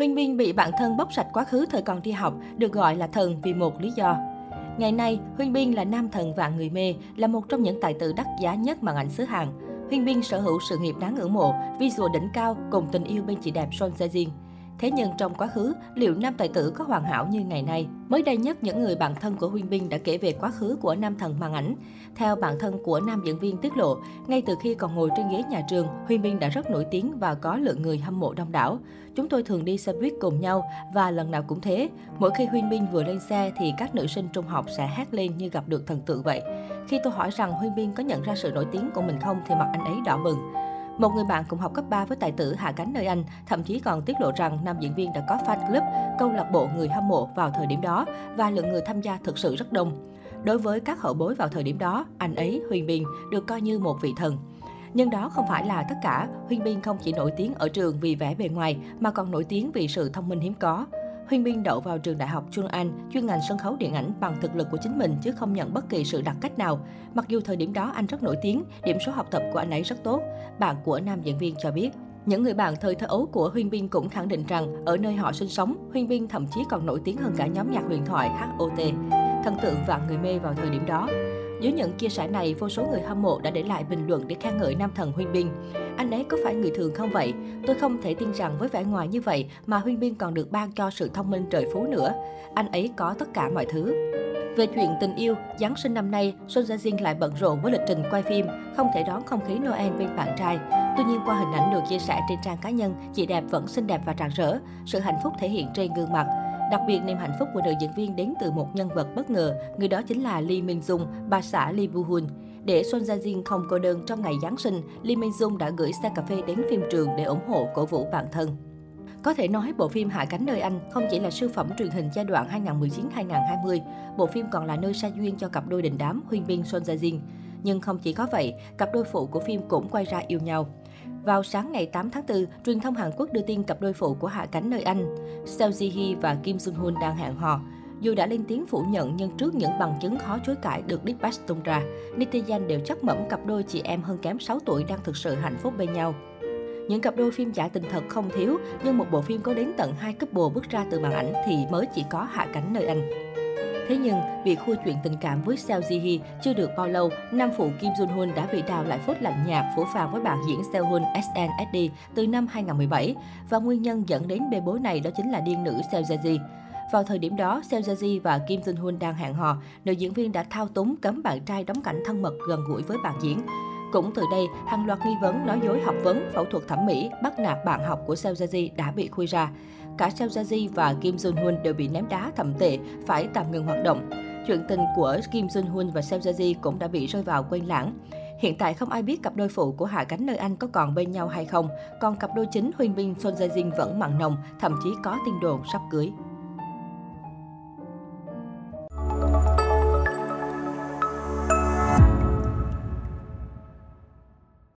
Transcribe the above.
Hyun Bin bị bạn thân bóc sạch quá khứ thời còn đi học, được gọi là thần vì một lý do. Ngày nay, Hyun Bin là nam thần vạn người mê, là một trong những tài tử đắt giá nhất màn ảnh xứ Hàn. Hyun Bin sở hữu sự nghiệp đáng ngưỡng mộ, visual đỉnh cao cùng tình yêu bên chị đẹp Son Jae-jin. Thế nhưng trong quá khứ, liệu nam tài tử có hoàn hảo như ngày nay? Mới đây nhất, những người bạn thân của Hyun Bin đã kể về quá khứ của nam thần màn ảnh. Theo bạn thân của nam diễn viên tiết lộ, ngay từ khi còn ngồi trên ghế nhà trường, Hyun Bin đã rất nổi tiếng và có lượng người hâm mộ đông đảo. Chúng tôi thường đi xe buýt cùng nhau và lần nào cũng thế. Mỗi khi Hyun Bin vừa lên xe thì các nữ sinh trung học sẽ hét lên như gặp được thần tượng vậy. Khi tôi hỏi rằng Hyun Bin có nhận ra sự nổi tiếng của mình không thì mặt anh ấy đỏ bừng. Một người bạn cùng học cấp 3 với tài tử Hạ Cánh Nơi Anh thậm chí còn tiết lộ rằng nam diễn viên đã có fan club, câu lạc bộ người hâm mộ vào thời điểm đó và lượng người tham gia thực sự rất đông. Đối với các hậu bối vào thời điểm đó, anh ấy, Hyun Bin, được coi như một vị thần. Nhưng đó không phải là tất cả, Hyun Bin không chỉ nổi tiếng ở trường vì vẻ bề ngoài mà còn nổi tiếng vì sự thông minh hiếm có. Hyun Bin đậu vào trường đại học Trung An, chuyên ngành sân khấu điện ảnh bằng thực lực của chính mình chứ không nhận bất kỳ sự đặc cách nào. Mặc dù thời điểm đó anh rất nổi tiếng, điểm số học tập của anh ấy rất tốt, bạn của nam diễn viên cho biết. Những người bạn thời thơ ấu của Hyun Bin cũng khẳng định rằng ở nơi họ sinh sống, Hyun Bin thậm chí còn nổi tiếng hơn cả nhóm nhạc huyền thoại HOT, thần tượng và người mê vào thời điểm đó. Dưới những chia sẻ này, vô số người hâm mộ đã để lại bình luận để khen ngợi nam thần Hyun Bin. Anh ấy có phải người thường không vậy? Tôi không thể tin rằng với vẻ ngoài như vậy mà Hyun Bin còn được ban cho sự thông minh trời phú nữa. Anh ấy có tất cả mọi thứ. Về chuyện tình yêu, Giáng sinh năm nay, Son Jae-jin lại bận rộn với lịch trình quay phim, không thể đón không khí Noel bên bạn trai. Tuy nhiên, qua hình ảnh được chia sẻ trên trang cá nhân, chị đẹp vẫn xinh đẹp và rạng rỡ, sự hạnh phúc thể hiện trên gương mặt. Đặc biệt, niềm hạnh phúc của nữ diễn viên đến từ một nhân vật bất ngờ, người đó chính là Lee Min-jung, bà xã Lee Byung-hun. Để Son Jae-jin không cô đơn trong ngày Giáng sinh, Lee Min-jung đã gửi xe cà phê đến phim trường để ủng hộ, cổ vũ bản thân. Có thể nói, bộ phim Hạ Cánh Nơi Anh không chỉ là siêu phẩm truyền hình giai đoạn 2019-2020, bộ phim còn là nơi sa duyên cho cặp đôi đình đám Hyun Bin - Son Jae-jin. Nhưng không chỉ có vậy, cặp đôi phụ của phim cũng quay ra yêu nhau. Vào sáng ngày 8 tháng 4, truyền thông Hàn Quốc đưa tin cặp đôi phụ của Hạ Cánh Nơi Anh, Seo Ji-hye và Kim Sun-hoon đang hẹn hò. Dù đã lên tiếng phủ nhận nhưng trước những bằng chứng khó chối cãi được Dispatch tung ra, netizen đều trắc mẩm cặp đôi chị em hơn kém 6 tuổi đang thực sự hạnh phúc bên nhau. Những cặp đôi phim giả tình thật không thiếu, nhưng một bộ phim có đến tận 2 couple bước ra từ màn ảnh thì mới chỉ có Hạ Cánh Nơi Anh. Thế nhưng, việc khui chuyện tình cảm với Seo Ji-hye chưa được bao lâu, nam phụ Kim Jung-hyun đã bị đào lại phốt lạnh nhạt phũ phàng với bạn diễn Seohyun SNSD từ năm 2017 và nguyên nhân dẫn đến bê bối này đó chính là điên nữ Seo Ji-hye. Vào thời điểm đó, Seo Ji-hye và Kim Jung-hyun đang hẹn hò, nữ diễn viên đã thao túng cấm bạn trai đóng cảnh thân mật gần gũi với bạn diễn. Cũng từ đây, hàng loạt nghi vấn, nói dối học vấn, phẫu thuật thẩm mỹ, bắt nạt bạn học của Seo Ji-hye đã bị khui ra. Cả Seo Ji-hye và Kim Jung-hyun đều bị ném đá thậm tệ, phải tạm ngừng hoạt động. Chuyện tình của Kim Jung-hyun và Seo Ji-hye cũng đã bị rơi vào quên lãng. Hiện tại không ai biết cặp đôi phụ của Hạ Cánh Nơi Anh có còn bên nhau hay không, còn cặp đôi chính Hyun Bin - Son Jae-jin vẫn mặn nồng, thậm chí có tin đồn sắp cưới.